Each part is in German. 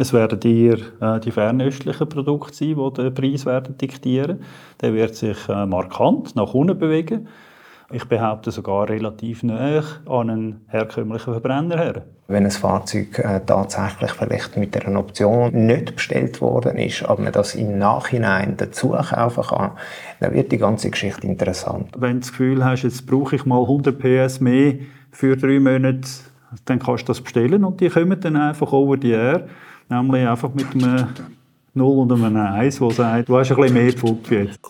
Es werden eher die fernöstlichen Produkte sein, die den Preis werden diktieren. Der wird sich markant nach unten bewegen. Ich behaupte sogar relativ nahe an einen herkömmlichen Verbrenner her. Wenn ein Fahrzeug tatsächlich vielleicht mit einer Option nicht bestellt worden ist, aber man das im Nachhinein dazu kaufen kann, dann wird die ganze Geschichte interessant. Wenn du das Gefühl hast, jetzt brauche ich mal 100 PS mehr für 3 Monate, dann kannst du das bestellen und die kommen dann einfach over the air. Nämlich einfach mit einem 0 und einem 1, der sagt, du hast ein bisschen mehr Pfund jetzt.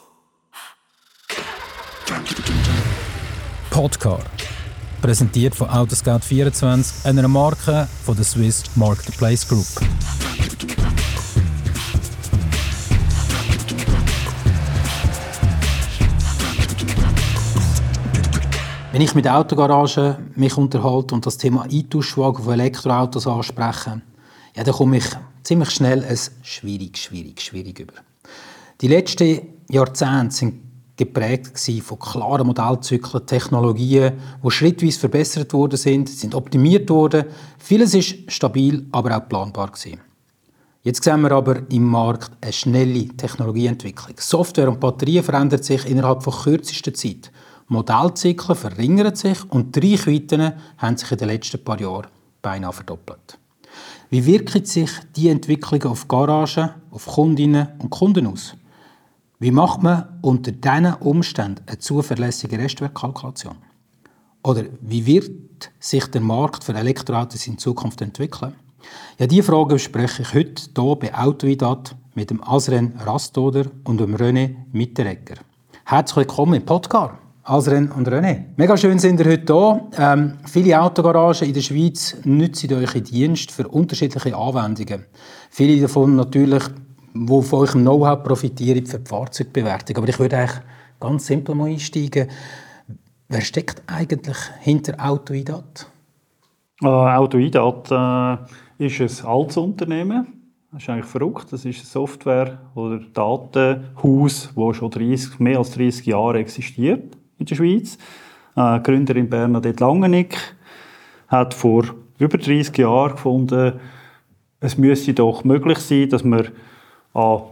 Podcar, präsentiert von Autoscout24, einer Marke von der Swiss Marketplace Group. Wenn ich mit Autogaragen mich unterhalte und das Thema Eintauschwagen von Elektroautos anspreche, ja, dann komme ich ziemlich schnell ein schwierig über. Die letzten Jahrzehnte sind geprägt von klaren Modellzyklen, Technologien, die schrittweise verbessert worden sind optimiert worden. Vieles ist stabil, aber auch planbar gewesen. Jetzt sehen wir aber im Markt eine schnelle Technologieentwicklung. Software und Batterien verändern sich innerhalb von kürzester Zeit. Modellzyklen verringern sich und die Reichweiten haben sich in den letzten paar Jahren beinahe verdoppelt. Wie wirken sich diese Entwicklungen auf Garagen, auf Kundinnen und Kunden aus? Wie macht man unter diesen Umständen eine zuverlässige Restwertkalkulation? Oder wie wird sich der Markt für Elektroautos in Zukunft entwickeln? Ja, diese Fragen bespreche ich heute hier bei auto-i-dat mit dem Azren Rastoder und dem René Mitteregger. Herzlich willkommen im Podcast. Azren und René. Mega schön sind ihr heute hier. Viele Autogaragen in der Schweiz nutzen euren Dienst für unterschiedliche Anwendungen. Viele davon natürlich, die von eurem Know-how profitieren für die Fahrzeugbewertung. Aber ich würde eigentlich ganz simpel mal einsteigen. Wer steckt eigentlich hinter auto-i-dat? auto-i-dat ist ein altes Unternehmen. Das ist eigentlich verrückt. Das ist ein Software- oder Datenhaus, das schon mehr als 30 Jahre existiert. In der Schweiz. Gründerin Bernadette Langenick hat vor über 30 Jahren gefunden, es müsse doch möglich sein, dass man an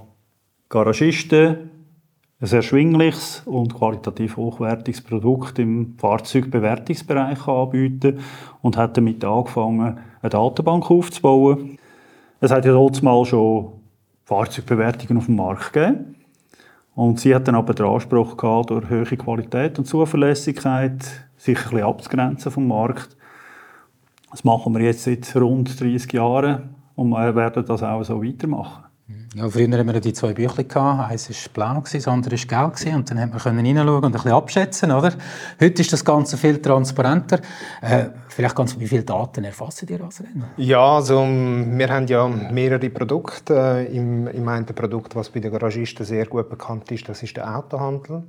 Garagisten ein erschwingliches und qualitativ hochwertiges Produkt im Fahrzeugbewertungsbereich anbieten kann und hat damit angefangen, eine Datenbank aufzubauen. Es hat ja damals schon Fahrzeugbewertungen auf dem Markt gegeben. Und sie hat dann aber den Anspruch gehabt, durch hohe Qualität und Zuverlässigkeit sich ein bisschen abzugrenzen vom Markt. Das machen wir jetzt seit rund 30 Jahren und wir werden das auch so weitermachen. Ja, früher hatten wir die 2 Büchlein gehabt. Eins war blau, das andere war gelb. Und dann konnten wir reinschauen und ein bisschen abschätzen. Oder? Heute ist das Ganze viel transparenter. Vielleicht ganz, wie viele Daten erfassen ihr das? Ja, also, wir haben ja mehrere Produkte. Im einen Produkt, das bei den Garagisten sehr gut bekannt ist, das ist der Autohandel.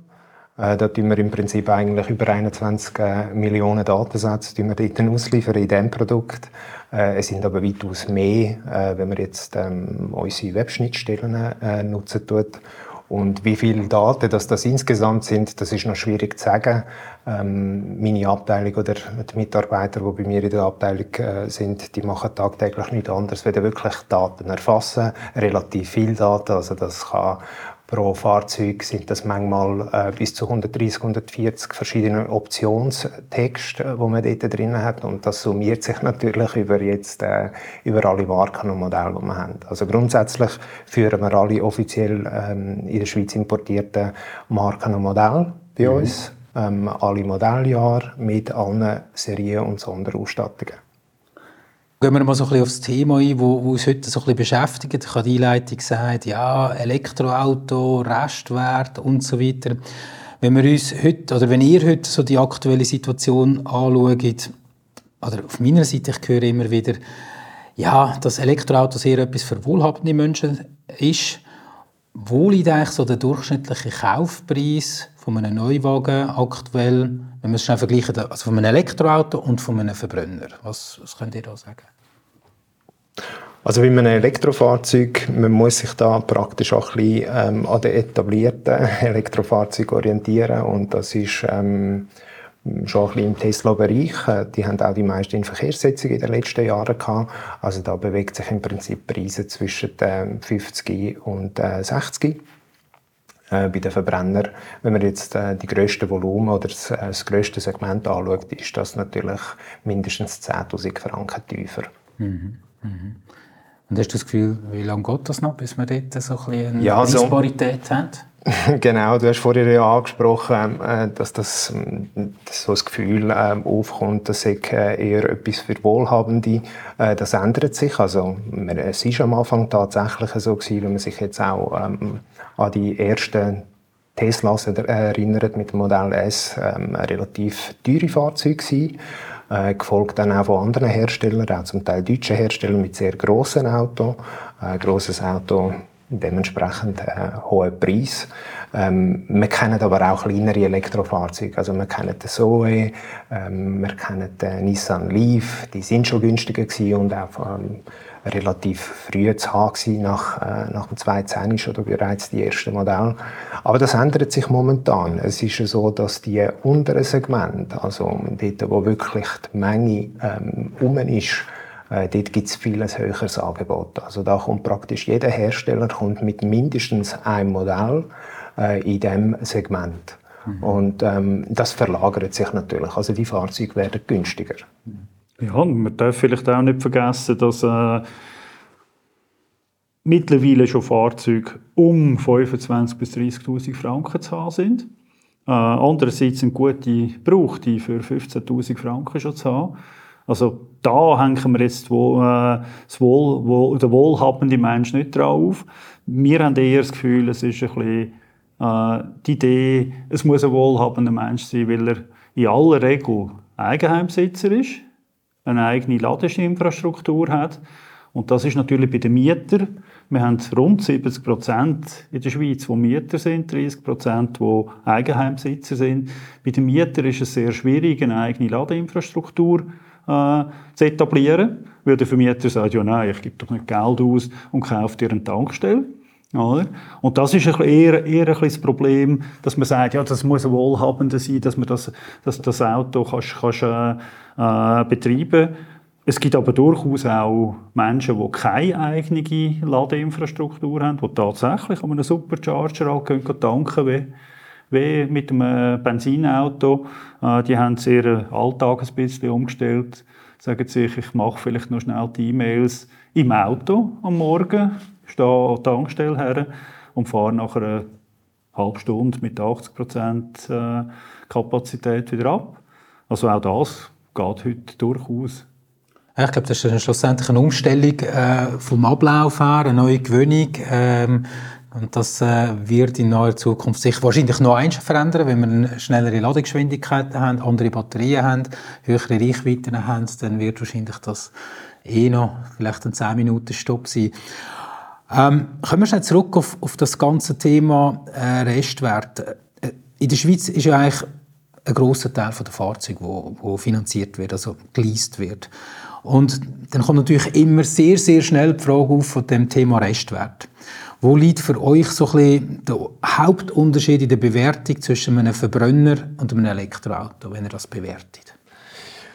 Da tun wir im Prinzip eigentlich über 21 Millionen Datensätze tun wir dort ausliefern in diesem Produkt. Es sind aber weitaus mehr, wenn wir jetzt unsere Webschnittstellen nutzen tut. Und wie viele Daten das insgesamt sind, das ist noch schwierig zu sagen. Meine Abteilung oder die Mitarbeiter, die bei mir in der Abteilung sind, die machen tagtäglich nichts anderes, als wirklich Daten erfassen. Relativ viele Daten, also das kann pro Fahrzeug sind das manchmal bis zu 130, 140 verschiedene Optionstexte, die man dort drin hat. Und das summiert sich natürlich über alle Marken und Modelle, die wir haben. Also grundsätzlich führen wir alle offiziell in der Schweiz importierten Marken und Modelle bei uns. Alle Modelljahre mit allen Serien und Sonderausstattungen. Gehen wir mal so ein bisschen auf das Thema ein, das uns heute so ein bisschen beschäftigt. Ich habe die Einleitung gesagt, ja, Elektroauto, Restwert und so weiter. Wenn ihr heute so die aktuelle Situation anschaut, oder auf meiner Seite, ich höre immer wieder, ja, dass Elektroauto sehr etwas für wohlhabende Menschen ist. Wo liegt eigentlich so der durchschnittliche Kaufpreis von einem Neuwagen aktuell, wenn wir es schnell vergleichen, also von einem Elektroauto und von einem Verbrenner? Was könnt ihr da sagen? Also bei einem Elektrofahrzeug, man muss sich da praktisch auch ein bisschen an den etablierten Elektrofahrzeugen orientieren und das ist schon ein bisschen im Tesla-Bereich. Die haben auch die meisten Inverkehrssetzungen in den letzten Jahren gehabt. Also da bewegt sich im Prinzip Preise zwischen 50 und 60. Bei den Verbrennern, wenn man jetzt die grössten Volumen oder das grösste Segment anschaut, ist das natürlich mindestens 10'000 Franken tiefer. Mhm. Mhm. Und hast du das Gefühl, wie lange geht das noch, bis wir dort so eine Preisparität haben? Genau, du hast vorhin ja angesprochen, dass das so das Gefühl aufkommt, dass ich eher etwas für Wohlhabende, das ändert sich. Also, es war am Anfang tatsächlich so gewesen, wenn man sich jetzt auch an die ersten Teslas erinnert mit dem Modell S, relativ teure Fahrzeuge gewesen. Gefolgt dann auch von anderen Herstellern, auch zum Teil deutschen Herstellern mit sehr grossen Autos. Grosses Auto, dementsprechend hohen Preis. Wir kennen aber auch kleinere Elektrofahrzeuge. Also wir kennen den Zoe, wir kennen den Nissan Leaf. Die sind schon günstiger gewesen und auch relativ früh zu haben gewesen. Nach dem 2010 ist oder bereits die ersten Modelle. Aber das ändert sich momentan. Es ist so, dass die unteren Segmente, also dort, wo wirklich die Menge rum ist, dort gibt es viel ein höheres Angebot. Also da kommt praktisch jeder Hersteller kommt mit mindestens einem Modell in diesem Segment. Mhm. Und das verlagert sich natürlich. Also die Fahrzeuge werden günstiger. Ja, und man darf vielleicht auch nicht vergessen, dass mittlerweile schon Fahrzeuge um 25'000 bis 30'000 Franken zu haben sind. Andererseits sind gute Gebrauchte für 15'000 Franken schon zu haben. Also da hängen wir jetzt den wohlhabenden Menschen nicht drauf. Wir haben eher das Gefühl, es ist ein bisschen die Idee, es muss ein wohlhabender Mensch sein, weil er in aller Regel Eigenheimbesitzer ist, eine eigene Ladeinfrastruktur hat. Und das ist natürlich bei den Mietern. Wir haben rund 70% in der Schweiz, die Mieter sind, 30%, die Eigenheimbesitzer sind. Bei den Mietern ist es sehr schwierig, eine eigene Ladeinfrastruktur zu etablieren, weil der Vermieter sagt, ja nein, ich gebe doch nicht Geld aus und kaufe dir eine Tankstelle. Oder? Und das ist eher ein das Problem, dass man sagt, ja, das muss ein Wohlhabender sein, dass man das Auto kannst betreiben. Es gibt aber durchaus auch Menschen, die keine eigene Ladeinfrastruktur haben, die tatsächlich an einem Supercharger ankommen, tanken können, wie mit einem Benzinauto. Die haben ihren Alltag ein bisschen umgestellt. Sagen sich, ich mache vielleicht noch schnell die E-Mails im Auto am Morgen, stehe an der Tankstelle her und fahre nach einer halben Stunde mit 80% Kapazität wieder ab. Also auch das geht heute durchaus. Ich glaube, das ist schlussendlich eine Umstellung vom Ablauf her, eine neue Gewöhnung. Und das wird in naher Zukunft sich wahrscheinlich noch eins verändern, wenn wir eine schnellere Ladegeschwindigkeiten haben, andere Batterien haben, höhere Reichweiten haben, dann wird wahrscheinlich das noch vielleicht ein 10-Minuten-Stopp sein. Kommen wir schnell zurück auf das ganze Thema Restwert. In der Schweiz ist ja eigentlich ein grosser Teil der Fahrzeuge, wo finanziert wird, also geleast wird. Und dann kommt natürlich immer sehr, sehr schnell die Frage auf von dem Thema Restwert. Wo liegt für euch so ein bisschen der Hauptunterschied in der Bewertung zwischen einem Verbrenner und einem Elektroauto, wenn ihr das bewertet?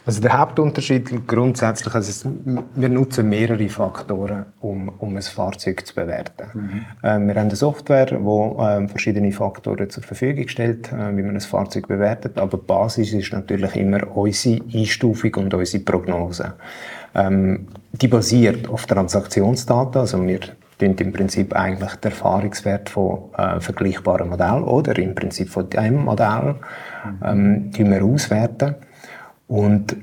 Also der Hauptunterschied grundsätzlich, also wir nutzen mehrere Faktoren, um ein Fahrzeug zu bewerten. Mhm. Wir haben eine Software, die verschiedene Faktoren zur Verfügung stellt, wie man ein Fahrzeug bewertet, aber die Basis ist natürlich immer unsere Einstufung und unsere Prognose. Die basiert auf Transaktionsdaten, also wir sind im Prinzip eigentlich der Erfahrungswert von vergleichbaren Modellen oder im Prinzip von diesem Modell wir auswerten und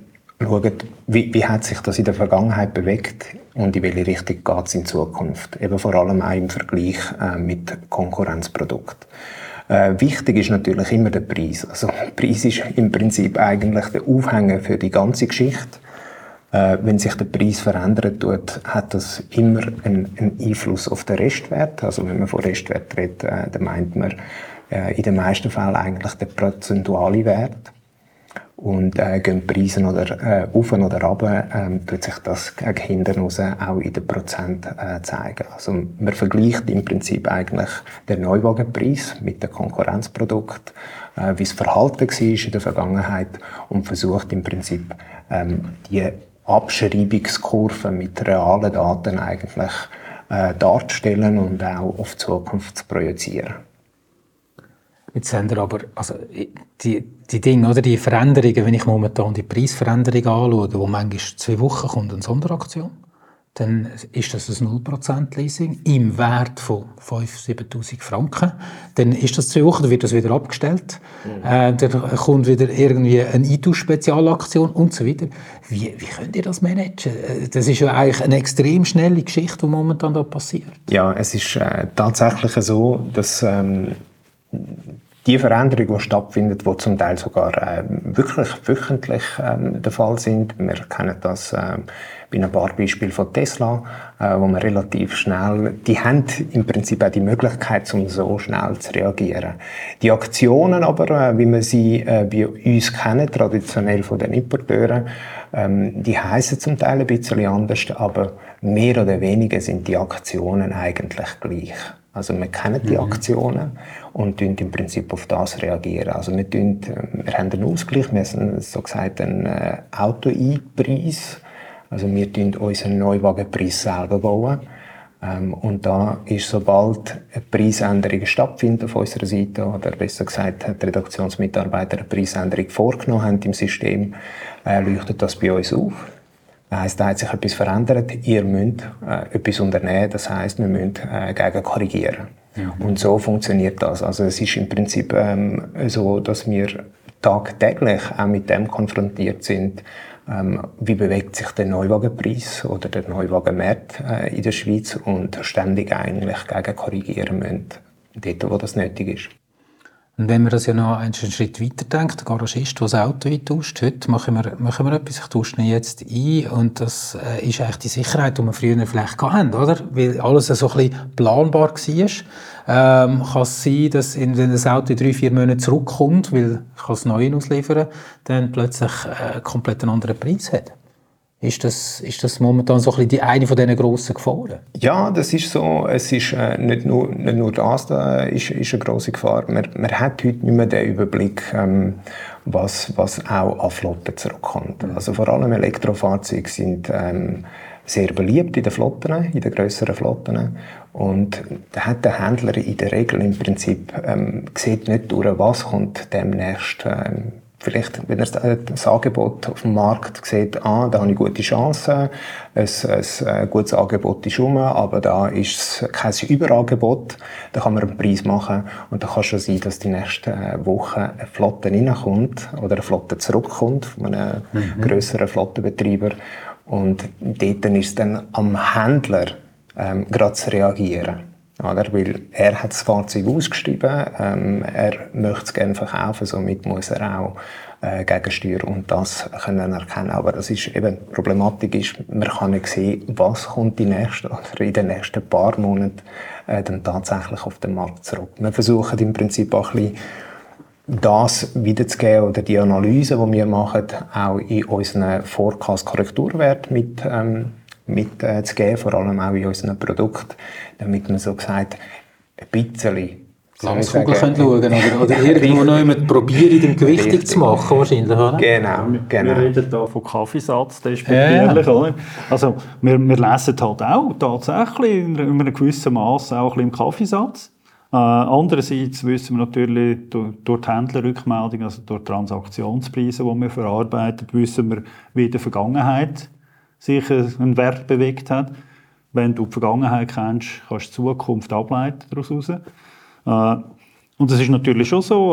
schauen, wie hat sich das in der Vergangenheit bewegt und in welche Richtung geht es in Zukunft. Eben vor allem auch im Vergleich mit Konkurrenzprodukten. Wichtig ist natürlich immer der Preis. Also der Preis ist im Prinzip eigentlich der Aufhänger für die ganze Geschichte. Wenn sich der Preis verändert, hat das immer einen Einfluss auf den Restwert. Also wenn man von Restwert redet, dann meint man in den meisten Fällen eigentlich den prozentualen Wert. und gehen die Preise auf oder runter, tut sich das gegen hinten raus auch in den Prozent zeigen. Also man vergleicht im Prinzip eigentlich den Neuwagenpreis mit dem Konkurrenzprodukt, wie das Verhalten war in der Vergangenheit und versucht im Prinzip die Abschreibungskurve mit realen Daten eigentlich darzustellen und auch auf die Zukunft zu projizieren. Jetzt haben wir aber also die Dinge, oder die Veränderungen, wenn ich momentan die Preisveränderung anschaue, wo manchmal 2 Wochen kommt eine Sonderaktion, dann ist das ein 0% Leasing im Wert von 5'000, 7'000 Franken. Dann ist das 2 Wochen, dann wird das wieder abgestellt. Mhm. Dann kommt wieder irgendwie eine E-Tausch-Spezialaktion und so weiter. Wie könnt ihr das managen? Das ist ja eigentlich eine extrem schnelle Geschichte, die momentan da passiert. Ja, es ist tatsächlich so, dass die Veränderungen, die stattfinden, die zum Teil sogar wirklich wöchentlich der Fall sind. Wir kennen das bei ein paar Beispielen von Tesla, wo man relativ schnell, die haben im Prinzip auch die Möglichkeit, um so schnell zu reagieren. Die Aktionen aber, wie wir sie bei uns kennen, traditionell von den Importeuren, die heissen zum Teil ein bisschen anders, aber mehr oder weniger sind die Aktionen eigentlich gleich. Also wir kennen die Aktionen und im Prinzip auf das reagieren. Also wir haben einen Ausgleich, wir haben so gesagt einen Auto-i-Preis. Also wir tun unseren Neuwagenpreis selber bauen. Und da ist, sobald eine Preisänderung stattfindet auf unserer Seite, oder besser gesagt, die Redaktionsmitarbeiter eine Preisänderung vorgenommen haben im System, leuchtet das bei uns auf. Das heisst, da hat sich etwas verändert, ihr müsst etwas unternehmen, das heisst, wir müssen gegen korrigieren. Ja. Und so funktioniert das. Also es ist im Prinzip so, dass wir tagtäglich auch mit dem konfrontiert sind, wie bewegt sich der Neuwagenpreis oder der Neuwagenmarkt in der Schweiz und ständig eigentlich gegen korrigieren müssen, dort, wo das nötig ist. Und wenn man das ja noch einen Schritt weiter denkt, der Garagist, der das Auto eintauscht, heute machen wir etwas, ich tausche ihn jetzt ein, und das ist eigentlich die Sicherheit, die wir früher vielleicht hatten, oder? Weil alles so ein bisschen planbar war. Kann es sein, dass wenn das Auto in 3-4 Monaten zurückkommt, weil ich das Neue ausliefern kann, dann plötzlich komplett einen anderen Preis hat. Ist das momentan so ein bisschen eine von diesen grossen Gefahren? Ja, das ist so. Es ist nicht nur das, da ist eine grosse Gefahr. Man hat heute nicht mehr den Überblick, was auch an Flotten zurückkommt. Also vor allem Elektrofahrzeuge sind sehr beliebt in den Flotten, in den grösseren Flotten. Und da hat der Händler in der Regel im Prinzip sieht nicht durch, was kommt demnächst. Vielleicht, wenn er das Angebot auf dem Markt sieht, da habe ich gute Chancen, ein gutes Angebot ist rum, aber da ist kein Überangebot, da kann man einen Preis machen und da kann schon sein, dass die nächsten Wochen eine Flotte reinkommt oder eine Flotte zurückkommt von einem grösseren Flottenbetreiber, und dort ist es dann am Händler gerade zu reagieren. Oder? Weil er hat das Fahrzeug ausgeschrieben, er möchte es gerne verkaufen, somit muss er auch gegensteuern und das können erkennen. Aber das ist eben, die Problematik ist, man kann nicht sehen, was kommt in den nächsten paar Monaten dann tatsächlich auf den Markt zurück. Wir versuchen im Prinzip auch ein bisschen das wiederzugeben oder die Analyse, die wir machen, auch in unseren Forecast-Korrekturwert mitzugeben, vor allem auch in unserem Produkt, damit man so gesagt ein bisschen Landskugel schauen oder irgendwo noch jemand probieren, die Gewichtung zu machen wahrscheinlich, oder? Genau. Wir reden hier von Kaffeesatz, das ist begehrlich, oder? Also wir lesen halt auch tatsächlich in einem gewissen Maß auch ein bisschen im Kaffeesatz. Andererseits wissen wir natürlich durch die Händlerrückmeldung, also durch die Transaktionspreise, die wir verarbeiten, wissen wir, wie in der Vergangenheit sich einen Wert bewegt hat. Wenn du die Vergangenheit kennst, kannst du die Zukunft ableiten daraus raus. Und es ist natürlich schon so,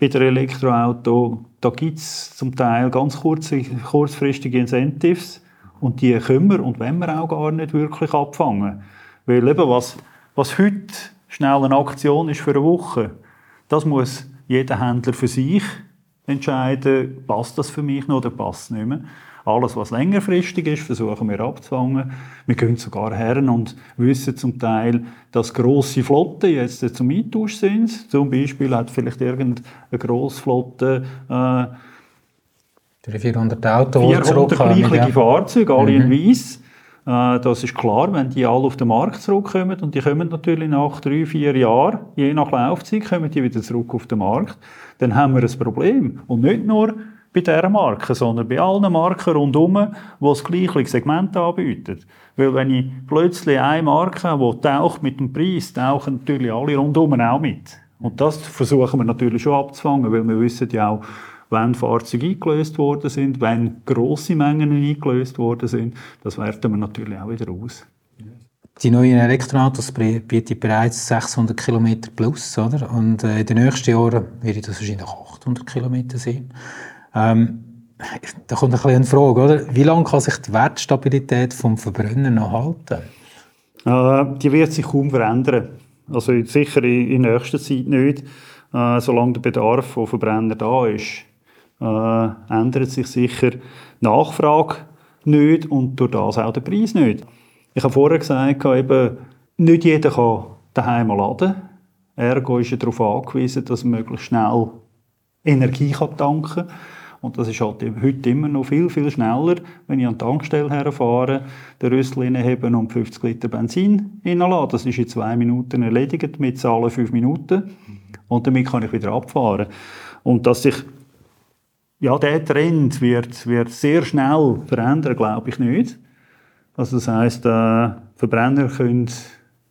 bei den Elektroautos, da gibt es zum Teil ganz kurzfristige Incentives, und die können wir und wollen wir auch gar nicht wirklich abfangen. Weil eben, was heute schnell eine Aktion ist für eine Woche, das muss jeder Händler für sich entscheiden, passt das für mich noch oder passt es nicht mehr. Alles, was längerfristig ist, versuchen wir abzufangen. Wir gehen sogar her und wissen zum Teil, dass grosse Flotten jetzt zum Eintausch sind. Zum Beispiel hat vielleicht irgendeine Grossflotte Durch 400 Autos zurückkommen. 400 gleiche Fahrzeuge, alle in Weiss. Das ist klar, wenn die alle auf den Markt zurückkommen, und die kommen natürlich nach 3-4 Jahren, je nach Laufzeit, kommen die wieder zurück auf den Markt, dann haben wir ein Problem. Und nicht nur bei dieser Marke, sondern bei allen Marken rundherum, die das gleiche Segment anbieten. Weil wenn ich plötzlich eine Marke, die taucht mit dem Preis, tauchen natürlich alle rundherum auch mit. Und das versuchen wir natürlich schon abzufangen, weil wir wissen ja auch, wenn Fahrzeuge eingelöst worden sind, wenn grosse Mengen eingelöst worden sind, das werten wir natürlich auch wieder aus. Die neuen Elektroautos bieten bereits 600 km plus, oder? Und in den nächsten Jahren wird das wahrscheinlich 800 km sein. Da kommt ein bisschen eine Frage, oder? Wie lange kann sich die Wertstabilität vom Verbrenner noch halten? Die wird sich kaum verändern. Also sicher in nächster Zeit nicht. Solange der Bedarf von Verbrenner da ist, ändert sich sicher die Nachfrage nicht und durch das auch der Preis nicht. Ich habe vorher gesagt, eben, nicht jeder kann daheim laden. Ergo ist er darauf angewiesen, dass man möglichst schnell Energie tanken kann. Und das ist halt heute immer noch viel, viel schneller, wenn ich an die Tankstelle herfahre, den Rüssel hineinheben und 50 Liter Benzin hineinladen. Das ist in 2 Minuten erledigt, mit Zahlen 5 Minuten. Und damit kann ich wieder abfahren. Und dass sich der Trend wird sehr schnell verändern, glaube ich nicht. Also das heisst, Verbrenner können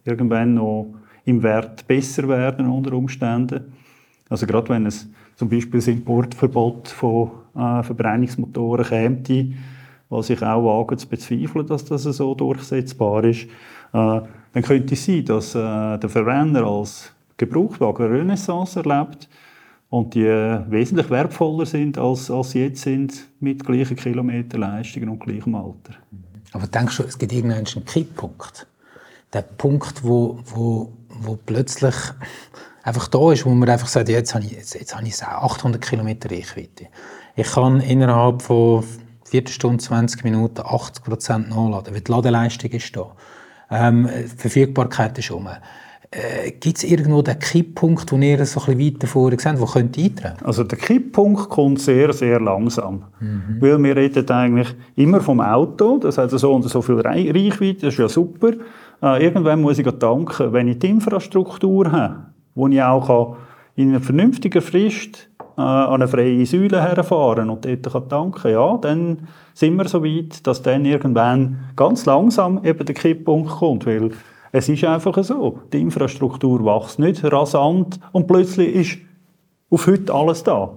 irgendwann noch im Wert besser werden unter Umständen. Also gerade wenn es zum Beispiel das Importverbot von Verbrennungsmotoren käme, was ich auch wage zu bezweifeln, dass das so durchsetzbar ist, dann könnte es sein, dass der Verbrenner als Gebrauchtwagen Renaissance erlebt und die wesentlich wertvoller sind, als sie jetzt sind, mit gleichen Kilometerleistungen und gleichem Alter. Aber denkst du, es gibt irgendwann einen Kipppunkt? Der Punkt, wo plötzlich einfach da ist, wo man einfach sagt, jetzt habe ich 800 Kilometer Reichweite. Ich kann innerhalb von 4 Stunden 20 Minuten 80% nachladen, weil die Ladeleistung ist da. Die Verfügbarkeit ist um. Gibt es irgendwo den Kipppunkt, den ihr so ein bisschen weiter vorher seht, wo könnt ihr eintreten? Also der Kipppunkt kommt sehr, sehr langsam. Mhm. Weil wir reden eigentlich immer vom Auto, das hat so und so viel Reichweite, das ist ja super. Irgendwann muss ich tanken, wenn ich die Infrastruktur habe, wo ich auch in einer vernünftigen Frist an eine freie Säule herfahren und dort tanken kann, ja, dann sind wir so weit, dass dann irgendwann ganz langsam eben der Kipppunkt kommt, weil es ist einfach so, die Infrastruktur wächst nicht rasant und plötzlich ist auf heute alles da.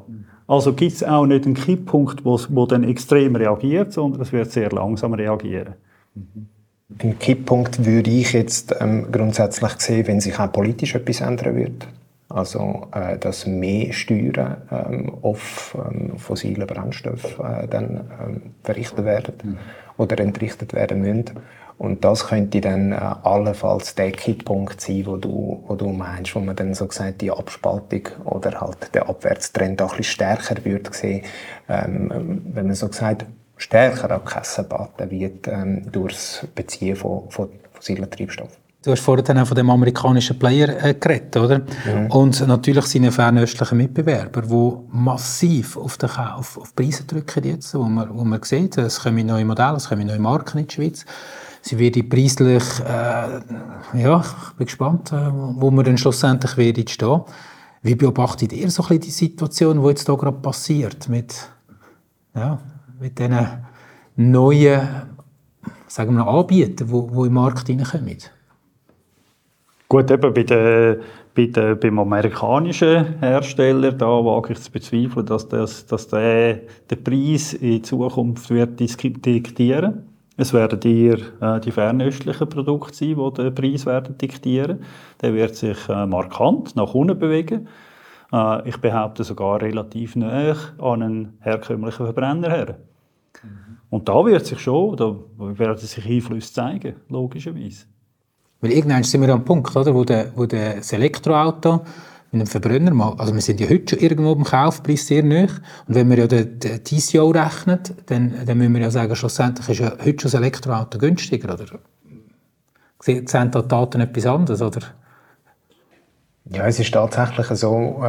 Also gibt es auch nicht einen Kipppunkt, wo dann extrem reagiert, sondern es wird sehr langsam reagieren. Den Kipppunkt würde ich jetzt grundsätzlich sehen, wenn sich auch politisch etwas ändern würde. Also dass mehr Steuern auf fossile Brennstoffe dann verrichtet werden oder entrichtet werden müssen. Und das könnte dann allenfalls der Kipppunkt sein, wo du meinst, wo man dann so gesagt die Abspaltung oder halt den Abwärtstrend auch ein bisschen stärker würde sehen, wenn man so gesagt stärker an die Kasse baten wird durch das Beziehen von fossilen Treibstoffen. Du hast vorhin auch von dem amerikanischen Player geredet, oder? Mhm. Und natürlich seine fernöstlichen Mitbewerber, die massiv auf den Kauf, auf Preise drücken jetzt, wo man sieht, es kommen neue Modelle, es kommen neue Marken in die Schweiz. Sie werden preislich, ich bin gespannt, wo wir dann schlussendlich werden stehen. Wie beobachtet ihr so ein bisschen die Situation, die jetzt hier gerade passiert, mit diesen neuen, sagen wir mal, Anbietern, die in den Markt reinkommen? Gut, eben beim amerikanischen Hersteller, da wage ich zu bezweifeln, dass der den Preis in Zukunft wird diktieren. Es werden eher die fernöstlichen Produkte sein, die den Preis werden diktieren. Der wird sich markant nach unten bewegen. Ich behaupte sogar relativ nahe an einen herkömmlichen Verbrenner her. Mhm. Und da werden sich Einflüsse zeigen, logischerweise. Weil irgendwann sind wir am Punkt, oder, wo das Elektroauto mit einem Verbrenner mal, also wir sind ja heute schon irgendwo beim Kaufpreis sehr nahe. Und wenn wir ja den TCO rechnen, dann müssen wir ja sagen, schlussendlich ist ja heute schon das Elektroauto günstiger, oder? Sehen da die Daten etwas anderes, oder? Ja, es ist tatsächlich so,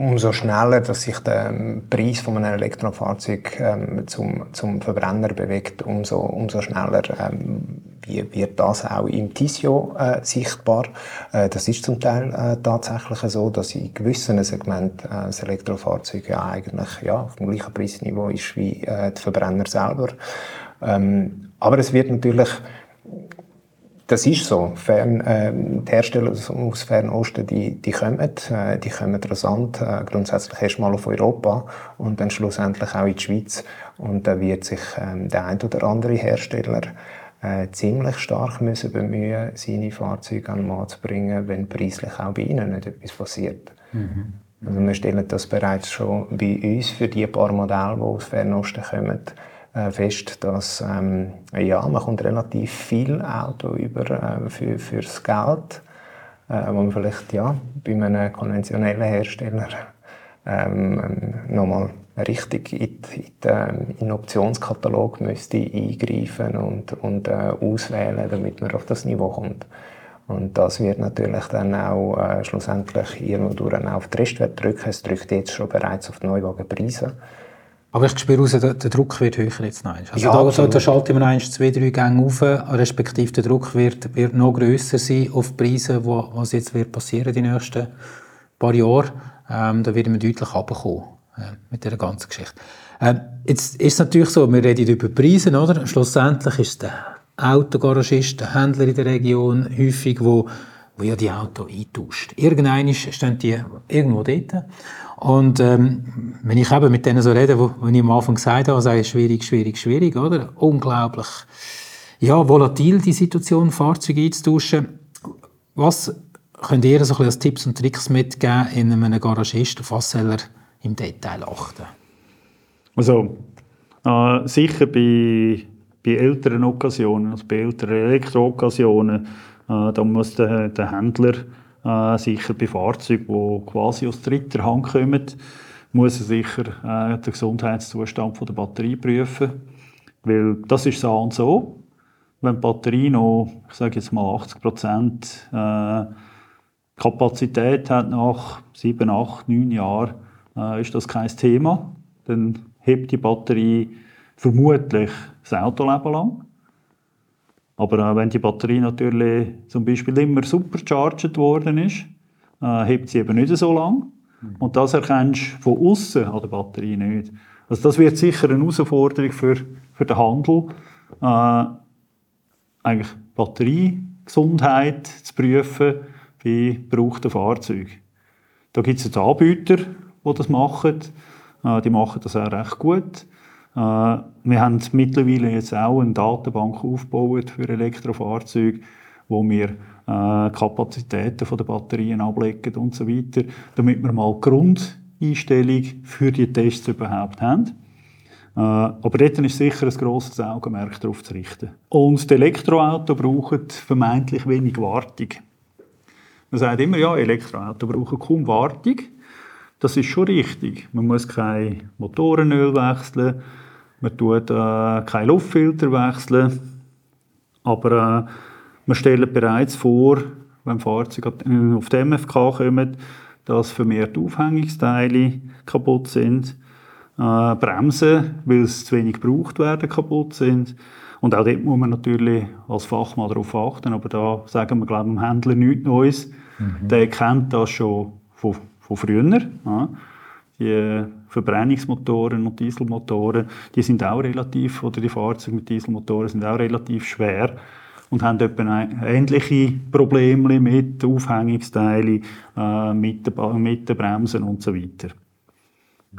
umso schneller, dass sich der Preis von einem Elektrofahrzeug zum Verbrenner bewegt, umso schneller wird das auch im TISIO sichtbar. Das ist zum Teil tatsächlich so, dass in gewissen Segmenten das Elektrofahrzeug ja eigentlich auf dem gleichen Preisniveau ist wie die Verbrenner selber. Aber es wird natürlich... Das ist so. Die Hersteller aus Fernosten, die kommen rasant, grundsätzlich erstmal auf Europa und dann schlussendlich auch in die Schweiz. Und da wird sich der ein oder andere Hersteller ziemlich stark müssen bemühen, seine Fahrzeuge an den Markt zu bringen, wenn preislich auch bei ihnen nicht etwas passiert. Mhm. Also wir stellen das bereits schon bei uns für die paar Modelle, die aus Fernosten kommen, fest, dass man kommt relativ viel Auto über fürs Geld, wo man vielleicht bei einem konventionellen Hersteller nochmal richtig in den Optionskatalog müsste eingreifen und auswählen, damit man auf das Niveau kommt. Und das wird natürlich dann auch schlussendlich irgendwo durch auf den Restwert drücken. Es drückt jetzt schon bereits auf die Neuwagenpreise. Aber ich spüre raus, der Druck wird höher jetzt noch. Also da schalten wir noch 2-3 Gänge auf, respektive der Druck wird noch grösser sein auf die Preise, was jetzt wird passieren in den nächsten paar Jahren. Da werden wir deutlich runterkommen mit dieser ganzen Geschichte. Jetzt ist es natürlich so, wir reden über Preise, oder? Schlussendlich ist der Autogaragist, der Händler in der Region häufig, wo ja die Autos eintauscht. Irgendwann stehen die irgendwo dort. Und wenn ich eben mit denen so rede, die ich am Anfang gesagt habe, sage ich schwierig, oder? Unglaublich volatil, die Situation, Fahrzeuge einzutauschen. Was könnt ihr so ein bisschen als Tipps und Tricks mitgeben in einem Garagist, auf was soll er im Detail achten? Also, sicher bei älteren Occasionen, also bei älteren Elektro-Occasionen, da muss der Händler sicher bei Fahrzeugen, die quasi aus dritter Hand kommen, muss er sicher den Gesundheitszustand der Batterie prüfen. Weil das ist so und so. Wenn die Batterie noch, ich sage jetzt mal 80% Kapazität hat nach 7, 8, 9 Jahren, ist das kein Thema. Dann hebt die Batterie vermutlich das Autoleben lang. Aber wenn die Batterie natürlich zum Beispiel immer supercharged worden ist, hebt sie eben nicht so lange. Und das erkennst du von außen an der Batterie nicht. Also das wird sicher eine Herausforderung für den Handel, eigentlich Batteriegesundheit zu prüfen bei gebrauchten Fahrzeugen. Da gibt es jetzt Anbieter, die das machen. Die machen das auch recht gut. Wir haben mittlerweile jetzt auch eine Datenbank aufgebaut für Elektrofahrzeuge, wo wir Kapazitäten von der Batterien ablegen und so weiter, damit wir mal die Grundeinstellung für die Tests überhaupt haben. Aber dort ist sicher ein grosses Augenmerk darauf zu richten. Und die Elektroauto brauchen vermeintlich wenig Wartung. Man sagt immer, Elektroauto brauchen kaum Wartung. Das ist schon richtig. Man muss kein Motorenöl wechseln, man tut keinen Luftfilter wechseln. Aber man stellt bereits vor, wenn Fahrzeuge auf die MFK kommen, dass vermehrt Aufhängungsteile kaputt sind, Bremsen, weil es zu wenig gebraucht werden, kaputt sind. Und auch dort muss man natürlich als Fachmann darauf achten. Aber da sagen wir, glaube ich, dem Händler nichts Neues. Mhm. Der kennt das schon von früher. Die Verbrennungsmotoren und Dieselmotoren, die Fahrzeuge mit Dieselmotoren sind auch relativ schwer und haben etwa ähnliche Probleme mit Aufhängungsteilen, mit den Bremsen und so weiter.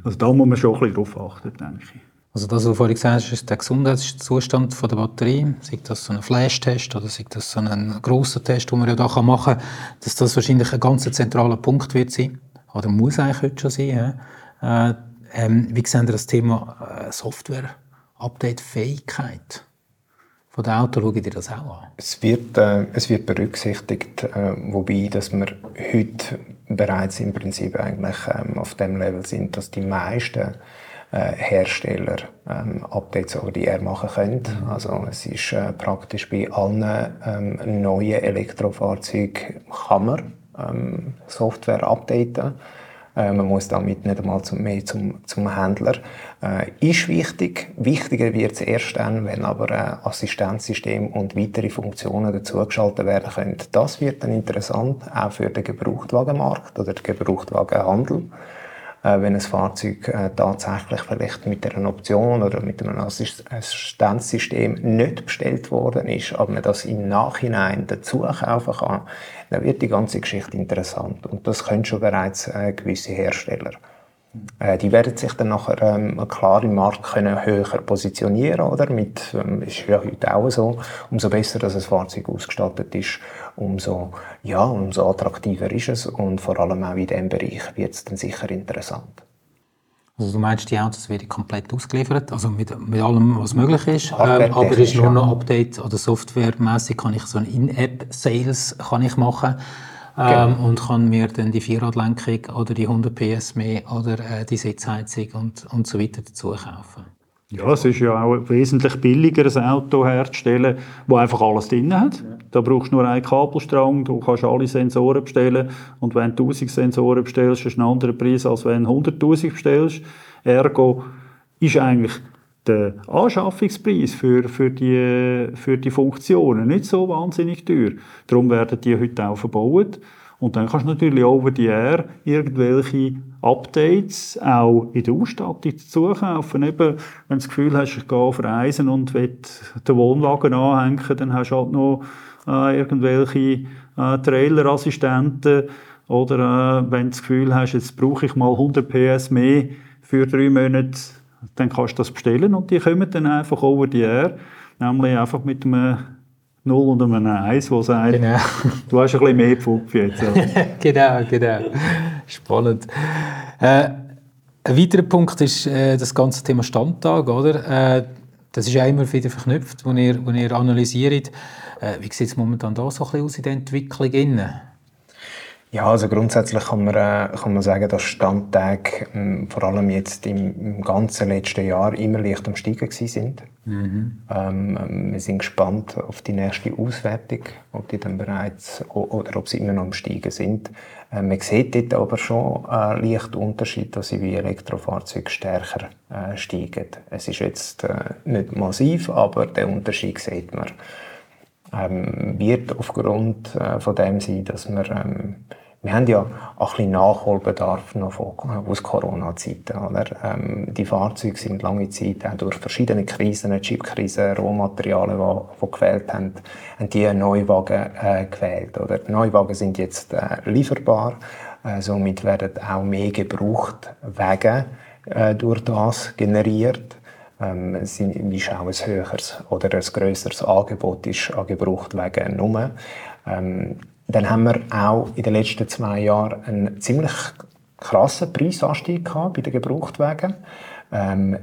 Also da muss man schon ein bisschen drauf achten, denke ich. Also das, was du vorhin gesagt hast, ist der Gesundheitszustand der Batterie, sei das so ein Flash-Test oder sei das so ein grosser Test, den man ja da machen kann, dass das wahrscheinlich ein ganz zentraler Punkt wird sein. Oder muss eigentlich heute schon sein. Wie sehen Sie das Thema Software-Update-Fähigkeit von den Autos? Schauen Sie das auch an? Es wird berücksichtigt, wobei dass wir heute bereits im Prinzip eigentlich auf dem Level sind, dass die meisten Hersteller Updates ODR machen können. Mhm. Also es ist praktisch bei allen neuen Elektrofahrzeugen kann man Software updaten. Man muss damit nicht einmal zum Händler. Ist wichtig. Wichtiger wird es erst dann, wenn aber Assistenzsystem und weitere Funktionen dazugeschaltet werden können. Das wird dann interessant, auch für den Gebrauchtwagenmarkt oder den Gebrauchtwagenhandel. Wenn ein Fahrzeug tatsächlich vielleicht mit einer Option oder mit einem Assistenzsystem nicht bestellt worden ist, aber man das im Nachhinein dazu kaufen kann, dann wird die ganze Geschichte interessant. Und das können schon bereits gewisse Hersteller. Die werden sich dann nachher klar im Markt können höher positionieren, oder? Ist ja heute auch so. Umso besser, dass ein Fahrzeug ausgestattet ist, umso attraktiver ist es. Und vor allem auch in diesem Bereich wird es dann sicher interessant. Also du meinst, die Autos werden komplett ausgeliefert, also mit allem, was möglich ist. Aber es ist nur noch Update oder softwaremässig, kann ich so ein In-App-Sales machen. Genau. Und kann mir dann die Vierradlenkung oder die 100 PS mehr oder die Sitzheizung und so weiter dazu kaufen. Ja, es ist ja auch wesentlich billiger, ein Auto herzustellen, das einfach alles drin hat. Ja. Da brauchst du nur einen Kabelstrang, du kannst alle Sensoren bestellen. Und wenn du 1000 Sensoren bestellst, ist ein anderer Preis, als wenn du 100'000 bestellst. Ergo ist eigentlich der Anschaffungspreis für die Funktionen nicht so wahnsinnig teuer. Darum werden die heute auch verbaut. Und dann kannst du natürlich over the air irgendwelche Updates auch in der Ausstattung dazu kaufen. Eben, wenn du das Gefühl hast, ich gehe auf Reisen und will den Wohnwagen anhängen, dann hast du halt noch irgendwelche Trailerassistenten. Oder wenn du das Gefühl hast, jetzt brauche ich mal 100 PS mehr für 3 Monate, dann kannst du das bestellen und die kommen dann einfach over the air, nämlich einfach mit einem 0 und einem 1, wo sagt, genau. Du hast ein bisschen mehr Pfupf jetzt. Genau. Spannend. Ein weiterer Punkt ist das ganze Thema Standtag, oder? Das ist auch immer wieder verknüpft, wenn ihr analysiert. Wie sieht es momentan da so ein bisschen aus in der Entwicklung innen? Ja, also grundsätzlich kann man sagen, dass Standtage vor allem jetzt im ganzen letzten Jahr immer leicht am Steigen gewesen sind. Mhm. Wir sind gespannt auf die nächste Auswertung, ob die dann bereits oder ob sie immer noch am Steigen sind. Man sieht dort aber schon einen leichten Unterschied, dass sie wie Elektrofahrzeuge stärker steigen. Es ist jetzt nicht massiv, aber den Unterschied sieht man. Wird aufgrund von dem sein, dass wir haben ja ein bisschen Nachholbedarf noch aus Corona-Zeiten. Oder? Die Fahrzeuge sind lange Zeit auch durch verschiedene Krisen, Chipkrisen, Rohmaterialien, die gewählt haben, haben die Neuwagen gewählt. Oder? Die Neuwagen sind jetzt lieferbar, somit werden auch mehr Gebrauchtwagen durch das generiert. Ist auch ein höheres oder ein grösseres Angebot ist an Gebrauchtwagen nur. Dann haben wir auch in den letzten 2 Jahren einen ziemlich krassen Preisanstieg gehabt bei den Gebrauchtwagen.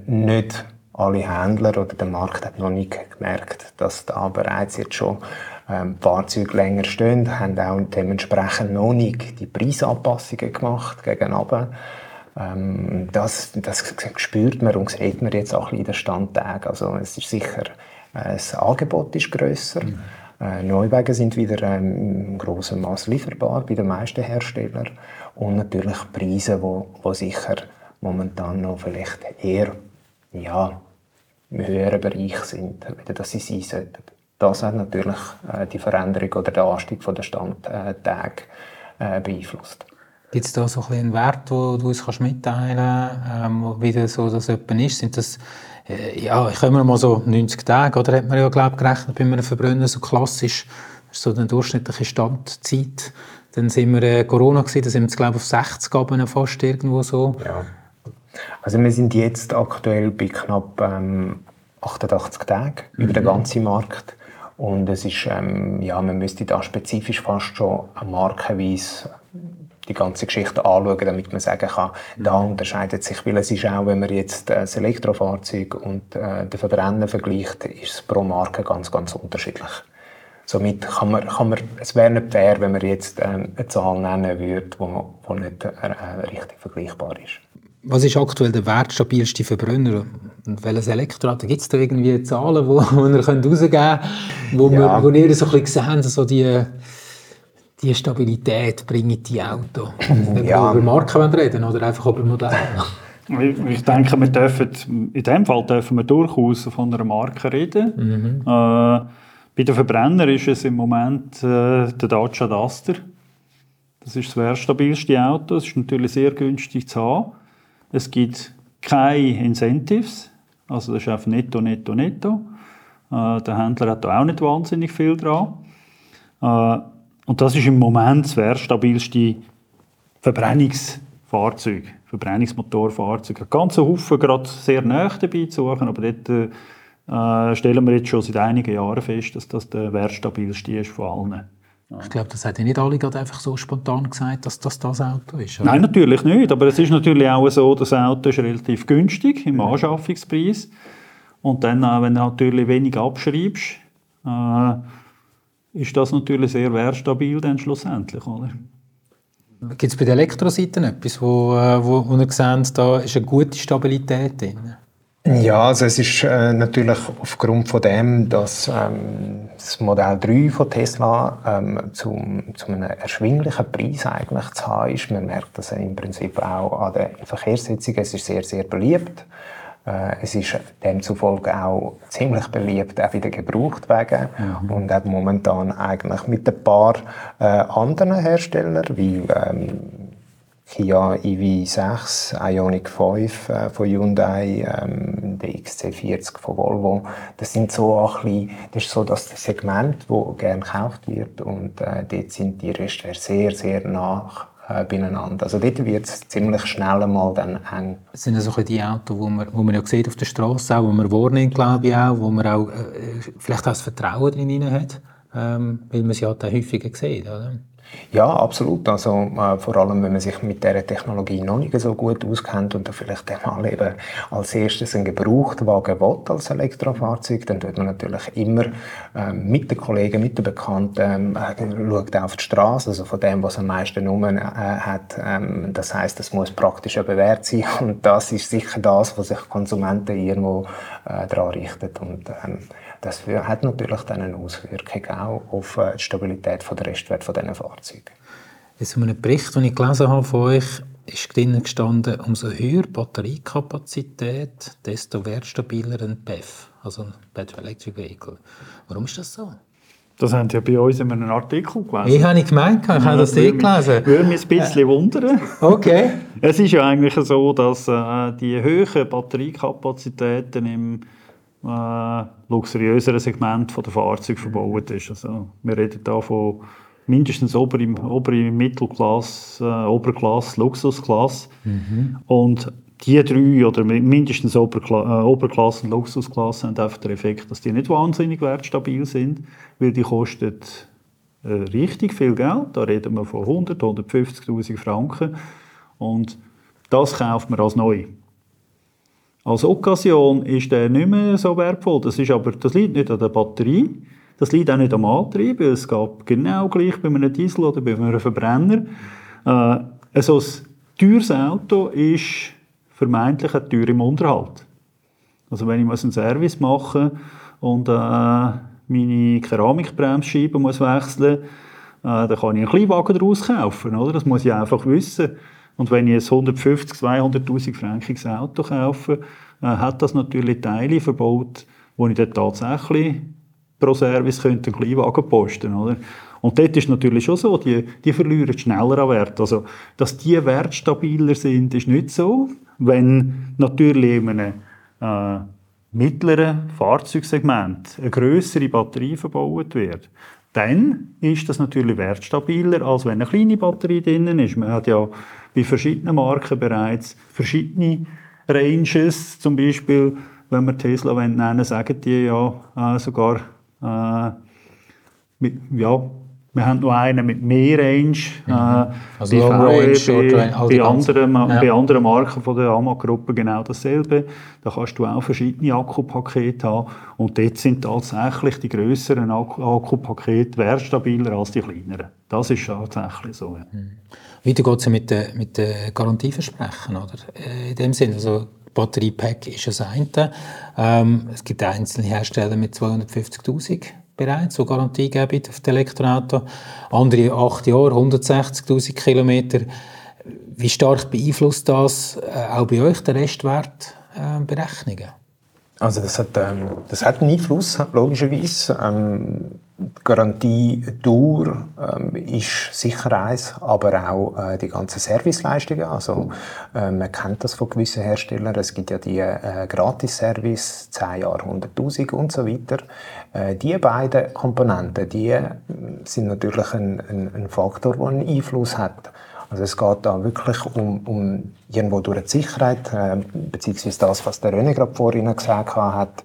Nicht alle Händler oder der Markt hat noch nicht gemerkt, dass da bereits jetzt schon Fahrzeuge länger stehen, haben auch dementsprechend noch nicht die Preisanpassungen gemacht gegen runter. Das spürt man und sieht man jetzt auch ein bisschen in den Standtagen. Also es ist sicher, das Angebot ist grösser. Mhm. Neuwagen sind wieder im grossen Mass lieferbar bei den meisten Herstellern. Und natürlich Preise, die sicher momentan noch vielleicht eher im höheren Bereich sind, als sie sein sollten. Das hat natürlich die Veränderung oder den Anstieg der Standtage beeinflusst. Gibt es da so einen Wert, den du uns mitteilen kannst, wie das so ist? Sind das, ich komme mal so 90 Tage, oder hat man ja, glaube ich, gerechnet bei einem Verbrenner, so klassisch, so eine durchschnittliche Standzeit. Dann sind wir Corona gewesen, da sind wir jetzt, glaube ich, auf 60 Abende fast irgendwo so. Ja. Also wir sind jetzt aktuell bei knapp 88 Tagen über den ganzen Markt. Und es ist, man müsste da spezifisch fast schon markenweise die ganze Geschichte anschauen, damit man sagen kann, da unterscheidet sich, weil es ist auch, wenn man jetzt das Elektrofahrzeug und den Verbrenner vergleicht, ist es pro Marke ganz, ganz unterschiedlich. Somit kann man es wäre nicht fair, wenn man jetzt eine Zahl nennen würde, die nicht richtig vergleichbar ist. Was ist aktuell der wertstabilste Verbrenner? Und welches Elektroauto? Gibt es da irgendwie Zahlen, die ihr rausgeben könnt, wo ihr so ein bisschen gesehen habt, so die die Stabilität bringen die Autos? Wenn wir über Marken reden oder einfach über Modelle? Ich denke, wir dürfen, in diesem Fall dürfen wir durchaus von einer Marke reden. Mhm. Bei den Verbrennern ist es im Moment der Dacia Duster. Das ist das wertstabilste Auto. Es ist natürlich sehr günstig zu haben. Es gibt keine Incentives. Also das ist auf netto. Der Händler hat da auch nicht wahnsinnig viel dran. Und das ist im Moment das wertstabilste Verbrennungsfahrzeug. Verbrennungsmotorfahrzeuge. Ganz Haufen gerade sehr nahe dabei zu suchen, aber dort stellen wir jetzt schon seit einigen Jahren fest, dass das der wertstabilste ist von allen. Ja. Ich glaube, das haben ja nicht alle gerade einfach so spontan gesagt, dass das das Auto ist. Oder? Nein, natürlich nicht, aber es ist natürlich auch so, das Auto ist relativ günstig im Anschaffungspreis. Und dann, wenn du natürlich wenig abschreibst, ist das natürlich sehr wertstabil dann schlussendlich, oder? Gibt es bei den Elektroseiten etwas, wo ihr seht, da ist eine gute Stabilität drin? Ja, also es ist natürlich aufgrund von dem, dass das Modell 3 von Tesla zu einem erschwinglichen Preis eigentlich zu haben ist. Man merkt das im Prinzip auch an den Verkehrssitzungen. Es ist sehr, sehr beliebt. Es ist demzufolge auch ziemlich beliebt, auch wieder gebraucht wegen und auch momentan eigentlich mit ein paar anderen Herstellern, wie Kia EV6, Ioniq 5 von Hyundai, der XC40 von Volvo. Das sind so ein bisschen, das ist so das Segment, das gerne gekauft wird, und dort sind die Restwerte sehr, sehr nah beieinander. Also dort wird es ziemlich schnell mal dann eng. Das sind also die Autos, die man ja sieht auf der Straße, auch, die man wahrnimmt, glaube ich auch, wo man auch vielleicht auch das Vertrauen drin hat, weil man sie halt auch häufiger sieht, oder? Ja, absolut. Also vor allem, wenn man sich mit dieser Technologie noch nicht so gut auskennt und da vielleicht einmal eben als erstes einen Gebrauchtwagen will als Elektrofahrzeug, dann tut man natürlich immer mit den Kollegen, mit den Bekannten, schaut auf die Straße, also von dem, was am meisten hat. Das heisst, das muss praktisch eben wert sein, und das ist sicher das, was sich Konsumenten irgendwo daran richten. Und das hat natürlich dann eine Auswirkung auch auf die Stabilität des Restwerts dieser Fahrzeuge. Jetzt in einem Bericht, den ich gelesen habe von euch, ist drin gestanden, umso höher die Batteriekapazität, desto wertstabiler ein BEV, also ein Battery Electric Vehicle. Warum ist das so? Das haben Sie ja bei uns in einem Artikel gelesen. Ich habe nicht gemeint, ich habe das nicht gelesen. Würde mich ein bisschen wundern. Okay. Es ist ja eigentlich so, dass die höheren Batteriekapazitäten im luxuriöseren Segment der Fahrzeuge verbaut ist. Also, wir reden hier von mindestens obere Mittelklasse, Oberklasse, Luxusklasse. Mhm. Und die drei, oder mindestens Oberklasse und Luxusklasse, haben einfach den Effekt, dass die nicht wahnsinnig wertstabil sind, weil die kosten richtig viel Geld. Da reden wir von 100.000, 150.000 Franken. Und das kauft man als neu. Als Occasion ist der nicht mehr so wertvoll. Das ist aber, das liegt nicht an der Batterie. Das liegt auch nicht am Antrieb. Es gab genau gleich bei einem Diesel oder bei einem Verbrenner. Also ein teures Auto ist vermeintlich ein teuer im Unterhalt. Also wenn ich einen Service machen muss und meine Keramikbremsscheibe muss wechseln, dann kann ich einen Kleinwagen daraus kaufen. Oder? Das muss ich einfach wissen. Und wenn ich ein 150.000, 200.000 frankiges Auto kaufe, hat das natürlich Teile verbaut, wo ich dann tatsächlich pro Service könnte einen Kleinwagen posten, oder? Und dort ist natürlich schon so, die verlieren schneller an Wert. Also, dass die wertstabiler sind, ist nicht so. Wenn natürlich in einem mittleren Fahrzeugsegment eine grössere Batterie verbaut wird, dann ist das natürlich wertstabiler, als wenn eine kleine Batterie drin ist. Man hat ja bei verschiedenen Marken bereits verschiedene Ranges, zum Beispiel, wenn wir Tesla nennen, sagen die ja sogar, wir haben noch einen mit mehr Range. Also die bei anderen Marken von der AMA-Gruppe genau dasselbe. Da kannst du auch verschiedene Akkupakete haben. Und dort sind tatsächlich die grösseren Akkupakete wertstabiler als die kleineren. Das ist tatsächlich so. Ja. Weiter geht es ja mit den Garantieversprechen, oder? In dem Sinne, also Batteriepack ist das eine. Es gibt einzelne Hersteller mit 250.000 bereits, die Garantie geben auf die Elektroauto. Andere 8 Jahre, 160'000 Kilometer. Wie stark beeinflusst das auch bei euch den Restwert Berechnungen? Also das hat einen Einfluss, logischerweise. Die Garantiedauer ist sicher eins, aber auch die ganzen Serviceleistungen. Also man kennt das von gewissen Herstellern. Es gibt ja die Gratis-Service, 10 Jahre, 100'000 und so weiter. Die beiden Komponenten, die sind natürlich ein Faktor, der einen Einfluss hat. Also es geht da wirklich um irgendwo durch die Sicherheit, beziehungsweise das, was der René gerade vorhin gesagt hat,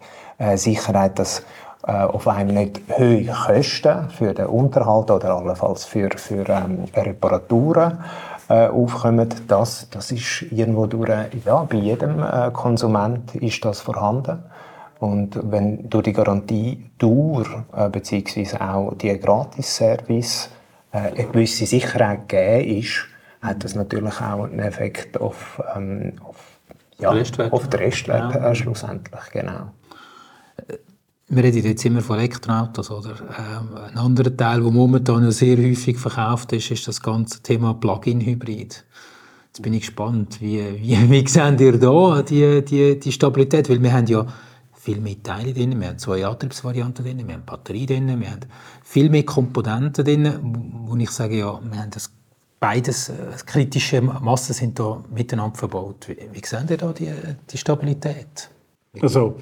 Sicherheit, dass auf einem nicht hohe Kosten für den Unterhalt oder allenfalls für Reparaturen aufkommen. Das ist irgendwo durch, ja, bei jedem Konsument ist das vorhanden. Und wenn durch die Garantiedauer beziehungsweise auch die Gratis-Service eine gewisse Sicherheit gegeben ist, hat das natürlich auch einen Effekt auf den Restwert, genau. Schlussendlich. Genau. Wir reden jetzt immer von Elektroautos, oder? Ein anderer Teil, der momentan ja sehr häufig verkauft ist, ist das ganze Thema Plug-in-Hybrid. Jetzt bin ich gespannt, wie seht ihr da die Stabilität? Weil wir haben ja viel mehr Teile drin, wir haben 2 Antriebsvarianten drin, wir haben Batterie drin, wir haben viel mehr Komponenten drin, wo ich sage, ja, wir haben das beides, kritische Massen sind da miteinander verbaut. Wie seht ihr da die Stabilität? Also,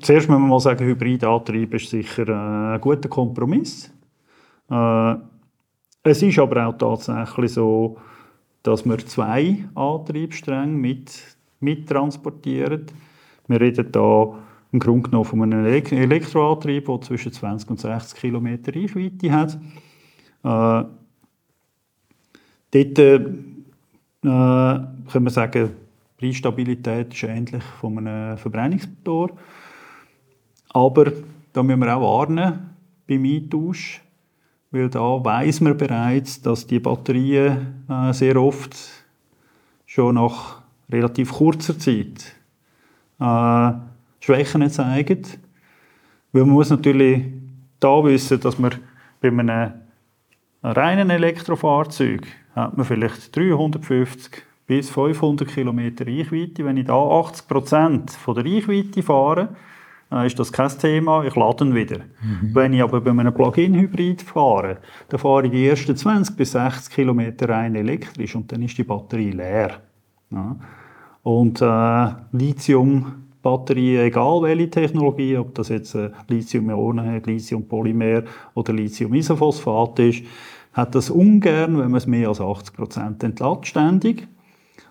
zuerst muss man mal sagen, Hybridantrieb ist sicher ein guter Kompromiss. Es ist aber auch tatsächlich so, dass wir 2 Antriebsstränge mittransportieren. Wir reden hier im Grunde genommen von einem Elektroantrieb, der zwischen 20 und 60 km Reichweite hat. Dort können wir sagen, die Preisstabilität ist ähnlich von einem Verbrennungsmotor. Aber da müssen wir auch warnen beim Eintausch, weil da weiss man bereits, dass die Batterien sehr oft schon nach relativ kurzer Zeit Schwächen zeigen. Weil man muss natürlich da wissen, dass man bei einem reinen Elektrofahrzeug hat man vielleicht 350 bis 500 km Reichweite. Wenn ich da 80% von der Reichweite fahre, ist das kein Thema, ich lade ihn wieder. Mhm. Wenn ich aber bei einem Plug-in-Hybrid fahre, dann fahre ich die ersten 20 bis 60 km rein elektrisch und dann ist die Batterie leer. Ja. Und Lithium-Batterien, egal welche Technologie, ob das jetzt Lithium-Ionen, Lithium-Polymer oder Lithium-Isophosphat ist, hat das ungern, wenn man es mehr als 80% entlädt ständig.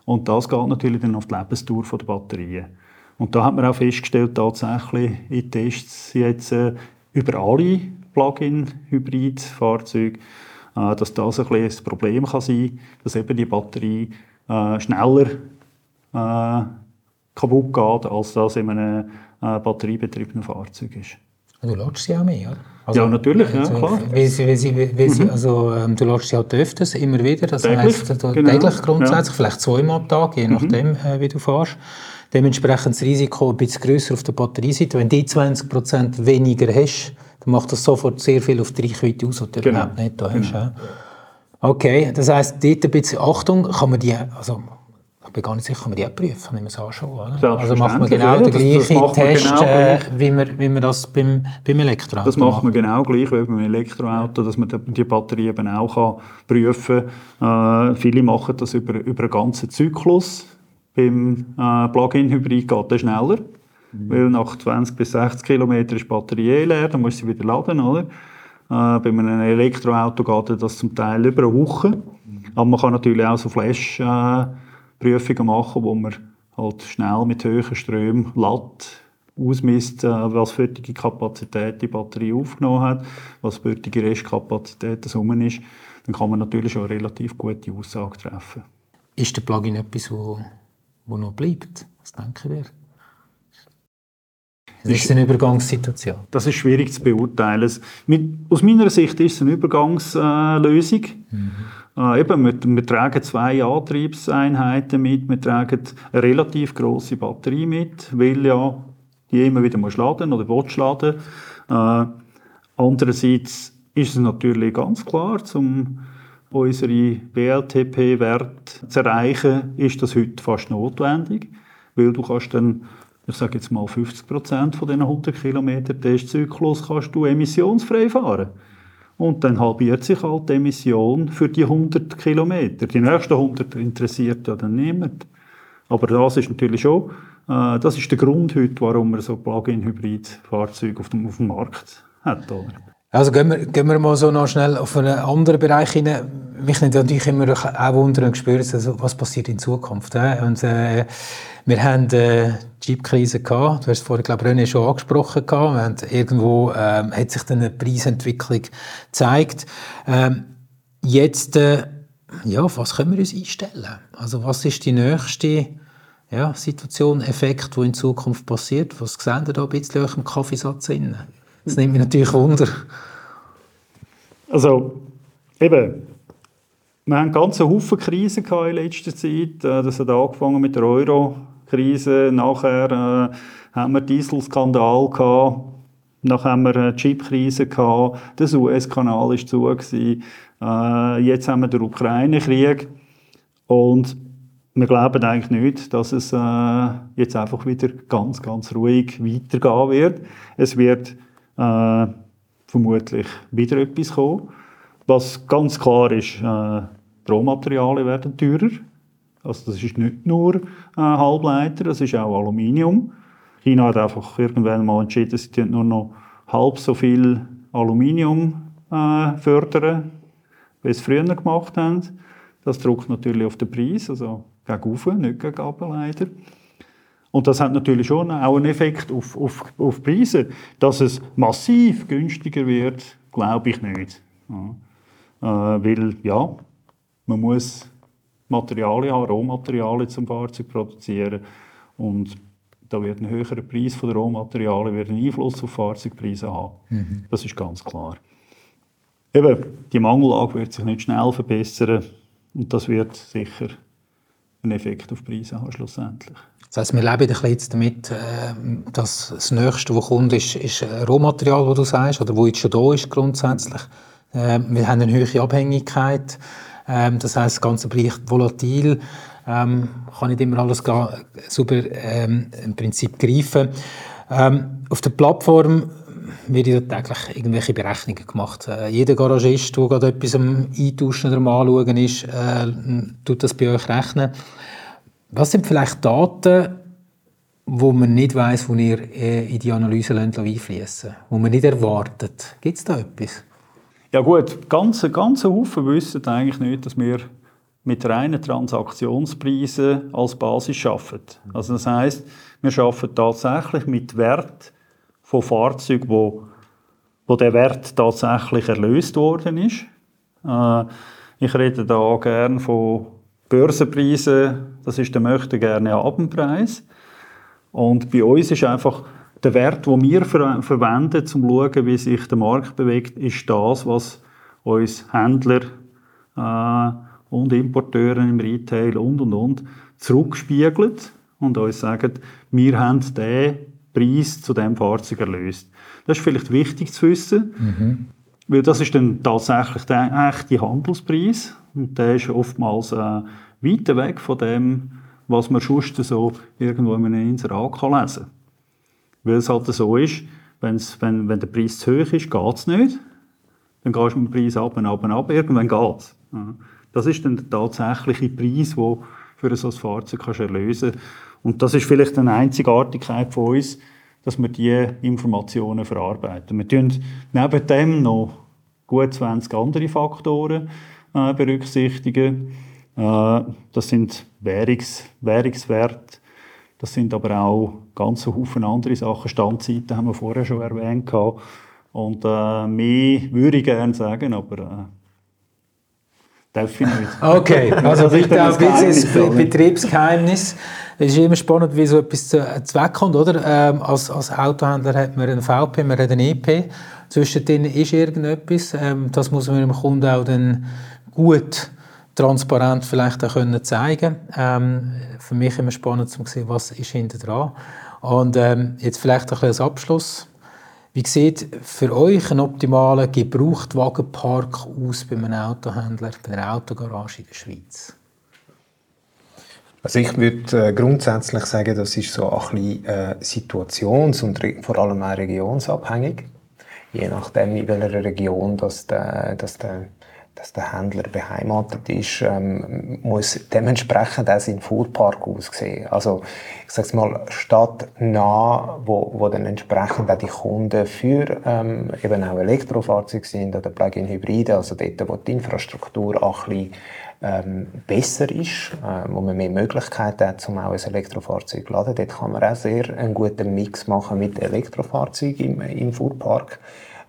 Und das geht natürlich dann auf die Lebensdauer der Batterien. Und da hat man auch festgestellt, tatsächlich in Tests jetzt über alle Plug-in-Hybrid-Fahrzeuge, dass das ein kleines Problem kann sein, dass eben die Batterie schneller kaputt geht, als das in einem batteriebetriebenen Fahrzeug ist. Du lässt sie auch mehr, oder? Also, ja, natürlich, ja, klar. Du lässt sie halt öfters, immer wieder, das heisst täglich grundsätzlich, ja. Vielleicht 2-mal am Tag, je nachdem, wie du fährst. Dementsprechend das Risiko ein bisschen grösser auf der Batterieseite. Wenn du 20% weniger hast, dann macht das sofort sehr viel auf die Reichweite aus, die du überhaupt nicht da hast. Ja. Okay, das heisst, dort ein bisschen Achtung, kann man die... Also, ich bin gar nicht sicher, kann man die auch prüfen, wenn man es anschaut, oder? Also macht man genau den gleichen Test, wie man das beim Elektroauto das macht. Das macht man genau gleich wie beim Elektroauto, dass man die Batterie eben auch prüfen kann. Viele machen das über einen ganzen Zyklus. Beim Plug-in-Hybrid geht das schneller, weil nach 20 bis 60 km ist die Batterie leer, dann musst du sie wieder laden, oder? Bei einem Elektroauto geht das zum Teil über eine Woche. Aber man kann natürlich auch so Flash Prüfungen machen, wo man halt schnell mit hohen Strömen lädt, ausmisst, was für die Kapazität die Batterie aufgenommen hat, was für die Restkapazität das rum ist, dann kann man natürlich schon eine relativ gute Aussage treffen. Ist der Plugin etwas, wo noch bleibt? Was denken wir? Das ist eine Übergangssituation. Das ist schwierig zu beurteilen. Aus meiner Sicht ist es eine Übergangslösung. Wir tragen 2 Antriebseinheiten mit, wir tragen eine relativ grosse Batterie mit, weil ja die immer wieder laden muss oder will laden. Andererseits ist es natürlich ganz klar, um unsere BLTP-Werte zu erreichen, ist das heute fast notwendig, weil du kannst dann, ich sage jetzt mal 50% von diesen 100 Kilometer Testzyklus kannst du emissionsfrei fahren. Und dann halbiert sich halt die Emission für die 100 Kilometer. Die nächsten 100 interessiert ja dann niemand. Aber das ist natürlich schon, das ist der Grund heute, warum man so Plug-in-Hybrid-Fahrzeuge auf dem Markt hat. Oder? Also gehen wir mal so noch schnell auf einen anderen Bereich hinein. Mich nimmt natürlich immer auch wundern und spüren, also was passiert in Zukunft. Und, wir haben Jeep-Krise gehabt. Du hast es vorhin, glaube ich, René schon angesprochen gehabt. Und irgendwo hat sich dann eine Preisentwicklung gezeigt. Jetzt, auf was können wir uns einstellen? Also was ist die nächste Situation, Effekt, der in Zukunft passiert? Was sehen wir da ein bisschen im Kaffeesatz drin? Das nimmt mich natürlich Wunder. Also, eben, wir hatten ganz einen Haufen Krisen in letzter Zeit. Das hat angefangen mit der Euro-Krise. Nachher haben wir Dieselskandal gehabt. Nachher haben wir Chip-Krise gehabt. Der US-Kanal war zu. Jetzt haben wir den Ukraine-Krieg. Und wir glauben eigentlich nicht, dass es jetzt einfach wieder ganz, ganz ruhig weitergehen wird. Es wird vermutlich wieder etwas kommen. Was ganz klar ist, Rohmaterialien werden teurer. Also das ist nicht nur Halbleiter, das ist auch Aluminium. China hat einfach irgendwann mal entschieden, sie dürfen nur noch halb so viel Aluminium fördern, wie sie es früher gemacht haben. Das drückt natürlich auf den Preis, also gegen hoch, nicht gegen runter, leider. Und das hat natürlich schon auch einen Effekt auf Preise. Dass es massiv günstiger wird, glaube ich nicht. Ja. Weil, ja, man muss Materialien haben, Rohmaterialien zum Fahrzeug produzieren. Und da wird ein höherer Preis von den Rohmaterialien wird einen Einfluss auf Fahrzeugpreise haben. Mhm. Das ist ganz klar. Eben, die Mangellage wird sich nicht schnell verbessern. Und das wird sicher einen Effekt auf Preise haben, schlussendlich. Das heisst, wir leben jetzt damit, dass das Nächste, was kommt, ist Rohmaterial, das du sagst, oder das jetzt schon da ist grundsätzlich. Wir haben eine höhere Abhängigkeit. Das heisst, das Ganze bleibt volatil. Kann nicht immer alles super im Prinzip greifen. Auf der Plattform werden täglich irgendwelche Berechnungen gemacht. Jeder Garagist, der gerade etwas am Eintauschen oder am Anschauen ist, tut das bei euch rechnen. Was sind vielleicht Daten, wo man nicht weiss, die ihr in die Analyse einfließen lässt, die man nicht erwartet? Gibt es da etwas? Ja gut, ganze Haufen wissen eigentlich nicht, dass wir mit reinen Transaktionspreisen als Basis arbeiten. Also das heisst, wir arbeiten tatsächlich mit Wert von Fahrzeugen, wo der Wert tatsächlich erlöst worden ist. Ich rede da gerne von Börsenpreise, das ist der Möchte-Gerne-Haben-Preis. Und bei uns ist einfach der Wert, den wir verwenden, um zu schauen, wie sich der Markt bewegt, ist das, was uns Händler und Importeure im Retail und zurückspiegelt und uns sagen, wir haben den Preis zu diesem Fahrzeug erlöst. Das ist vielleicht wichtig zu wissen, weil das ist dann tatsächlich der echte Handelspreis. Und der ist oftmals weit weg von dem, was man sonst so irgendwo in einem Inserat lesen kann. Weil es halt so ist, wenn der Preis zu hoch ist, geht es nicht. Dann gehst du mit dem Preis ab, irgendwann geht es. Das ist dann der tatsächliche Preis, den du für so ein Fahrzeug kannst erlösen kannst. Und das ist vielleicht eine Einzigartigkeit von uns, dass wir diese Informationen verarbeiten. Wir tun neben dem noch gut 20 andere Faktoren berücksichtigen. Das sind Währungswerte, das sind aber auch ganz Haufen andere Sachen. Standzeiten haben wir vorher schon erwähnt. Und mehr würde ich gerne sagen, aber darf ich nicht. Okay, also das ist ein Betriebsgeheimnis. Es ist immer spannend, wie so etwas zweckkommt, oder? Als Autohändler hat man einen VP, man hat einen EP. Zwischendrin ist irgendetwas. Das muss man dem Kunden auch dann gut transparent vielleicht auch können zeigen. Für mich immer spannend zu sehen, was ist hinten dran. Und jetzt vielleicht ein Abschluss. Wie sieht für euch ein optimaler Gebrauchtwagenpark aus bei einem Autohändler, bei einer Autogarage in der Schweiz? Also ich würde grundsätzlich sagen, das ist so ein bisschen situations- und vor allem auch regionsabhängig. Je nachdem, in welcher Region dass der Händler beheimatet ist, muss dementsprechend auch sein Fuhrpark aussehen. Also, ich sag's mal, stadtnah, wo dann entsprechend auch die Kunden für eben auch Elektrofahrzeuge sind oder Plug-in-Hybride, also dort, wo die Infrastruktur auch ein bisschen besser ist, wo man mehr Möglichkeiten hat, um auch ein Elektrofahrzeug zu laden. Dort kann man auch sehr einen guten Mix machen mit Elektrofahrzeugen im Fuhrpark.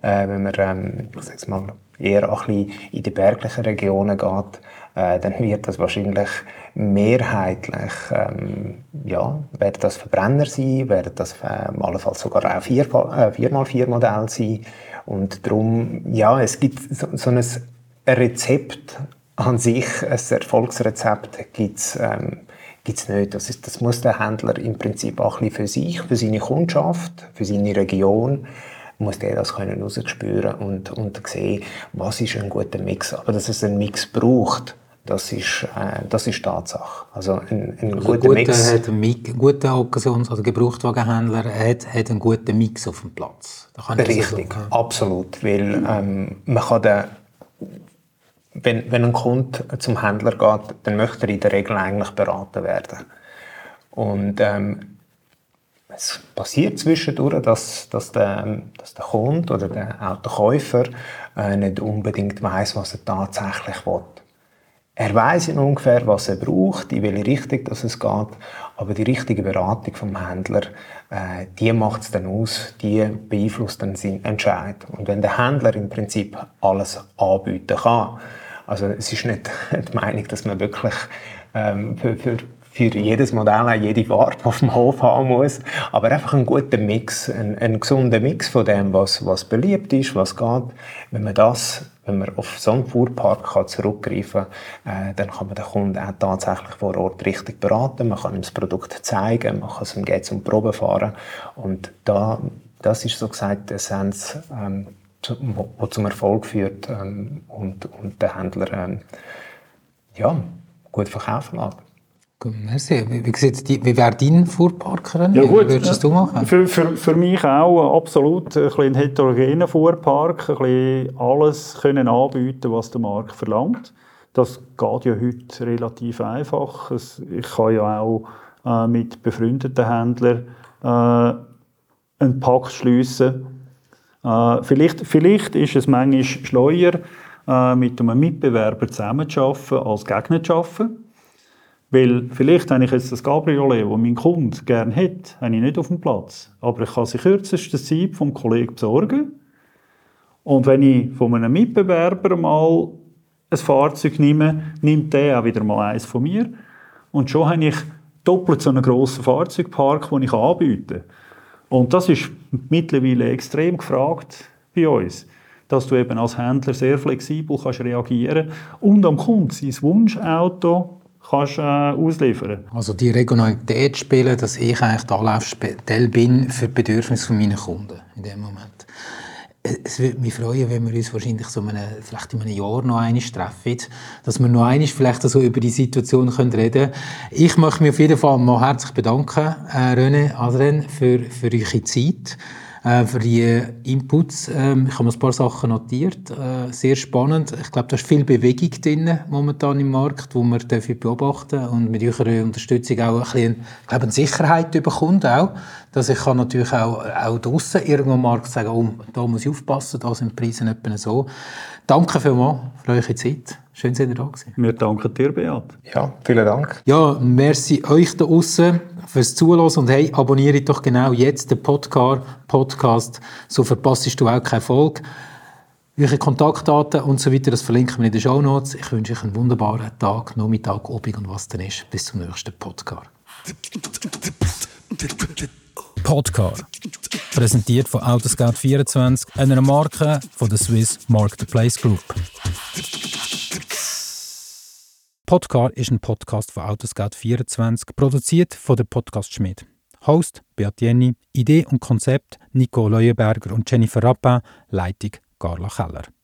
Wenn man, ich sag's mal, eher ein bisschen in die berglichen Regionen geht, dann wird das wahrscheinlich mehrheitlich, werden das Verbrenner sein, werden das allenfalls sogar auch 4x4 Modelle sein. Und darum, ja, es gibt so ein Rezept an sich, ein Erfolgsrezept gibt's nicht. Das muss der Händler im Prinzip auch ein bisschen für sich, für seine Kundschaft, für seine Region, muss der das können rausspüren und sehen, was ist ein guter Mix. Aber dass es einen Mix braucht, das ist Tatsache. Also ein guter Mix. Ein guter Occasions- oder Gebrauchtwagenhändler hat einen guten Mix auf dem Platz. Richtig, absolut. Weil man kann den, wenn ein Kunde zum Händler geht, dann möchte er in der Regel eigentlich beraten werden. Und es passiert zwischendurch, dass der Kunde oder der Autokäufer nicht unbedingt weiss, was er tatsächlich will. Er weiss ungefähr, was er braucht, in welche Richtung dass es geht, aber die richtige Beratung vom Händler, die macht es dann aus, die beeinflusst dann seinen Entscheid. Und wenn der Händler im Prinzip alles anbieten kann, also es ist nicht die Meinung, dass man wirklich für jedes Modell auch jede Farbe auf dem Hof haben muss. Aber einfach einen guten Mix, einen gesunden Mix von dem, was beliebt ist, was geht. Wenn man auf so einen Fuhrpark kann zurückgreifen kann, dann kann man den Kunden auch tatsächlich vor Ort richtig beraten. Man kann ihm das Produkt zeigen, man kann es ihm zum Proben fahren. Und das ist so gesagt die Essenz, die zum Erfolg führt und den Händler gut verkaufen lässt. Merci. Wie wäre dein Fuhrpark? Ja, gut, wie würdest du machen? Für mich auch absolut ein heterogener Fuhrpark. Ein bisschen alles können anbieten, was der Markt verlangt. Das geht ja heute relativ einfach. Ich kann ja auch mit befreundeten Händlern einen Pakt schliessen. Vielleicht ist es manchmal schleuer, mit einem Mitbewerber zusammenzuarbeiten, als Gegner zu arbeiten. Weil vielleicht habe ich jetzt das Cabriolet, das mein Kunde gerne hätte, habe ich nicht auf dem Platz. Aber ich kann sie kürzester Zeit vom Kollegen besorgen. Und wenn ich von einem Mitbewerber mal ein Fahrzeug nehme, nimmt der auch wieder mal eins von mir. Und schon habe ich doppelt so einen grossen Fahrzeugpark, den ich anbieten kann. Und das ist mittlerweile extrem gefragt bei uns, dass du eben als Händler sehr flexibel kannst reagieren und am Kunden sein Wunschauto kannst ausliefern. Also die Regionalität spielen, dass ich eigentlich der Anlaufstelle bin für die Bedürfnisse meiner Kunden in dem Moment. Es würde mich freuen, wenn wir uns wahrscheinlich vielleicht in einem Jahr noch einmal treffen, dass wir noch einmal vielleicht so über die Situation reden können. Ich möchte mich auf jeden Fall mal herzlich bedanken, René, Azren, für eure Zeit, für die Inputs. Ich habe mir ein paar Sachen notiert. Sehr spannend. Ich glaube, da ist viel Bewegung drin momentan im Markt, die wir beobachten dürfen und mit eurer Unterstützung auch ein bisschen, ich glaube, eine Sicherheit bekommt auch, dass ich kann natürlich auch draussen irgendwo im Markt sagen, oh, da muss ich aufpassen, da sind die Preise nicht so. Danke vielmals für eure Zeit. Schön, dass ihr da gewesen. Wir danken dir, Beat. Ja, vielen Dank. Ja, merci euch da draussen fürs Zuhören. Und hey, abonniere doch genau jetzt den Podcast. So verpasst du auch keine Folge. Eure Kontaktdaten und so weiter, das verlinken wir in den Shownotes. Ich wünsche euch einen wunderbaren Tag, Nachmittag, Abend und was denn ist. Bis zum nächsten Podcar. Podcar. Präsentiert von Autoscout24, einer Marke von der Swiss Marketplace Group. Podcar ist ein Podcast von Autoscout24, produziert von der Podcast-Schmied. Host Beat Jenny, Idee und Konzept Nico Leuenberger und Jennifer Rappa, Leitung Carla Keller.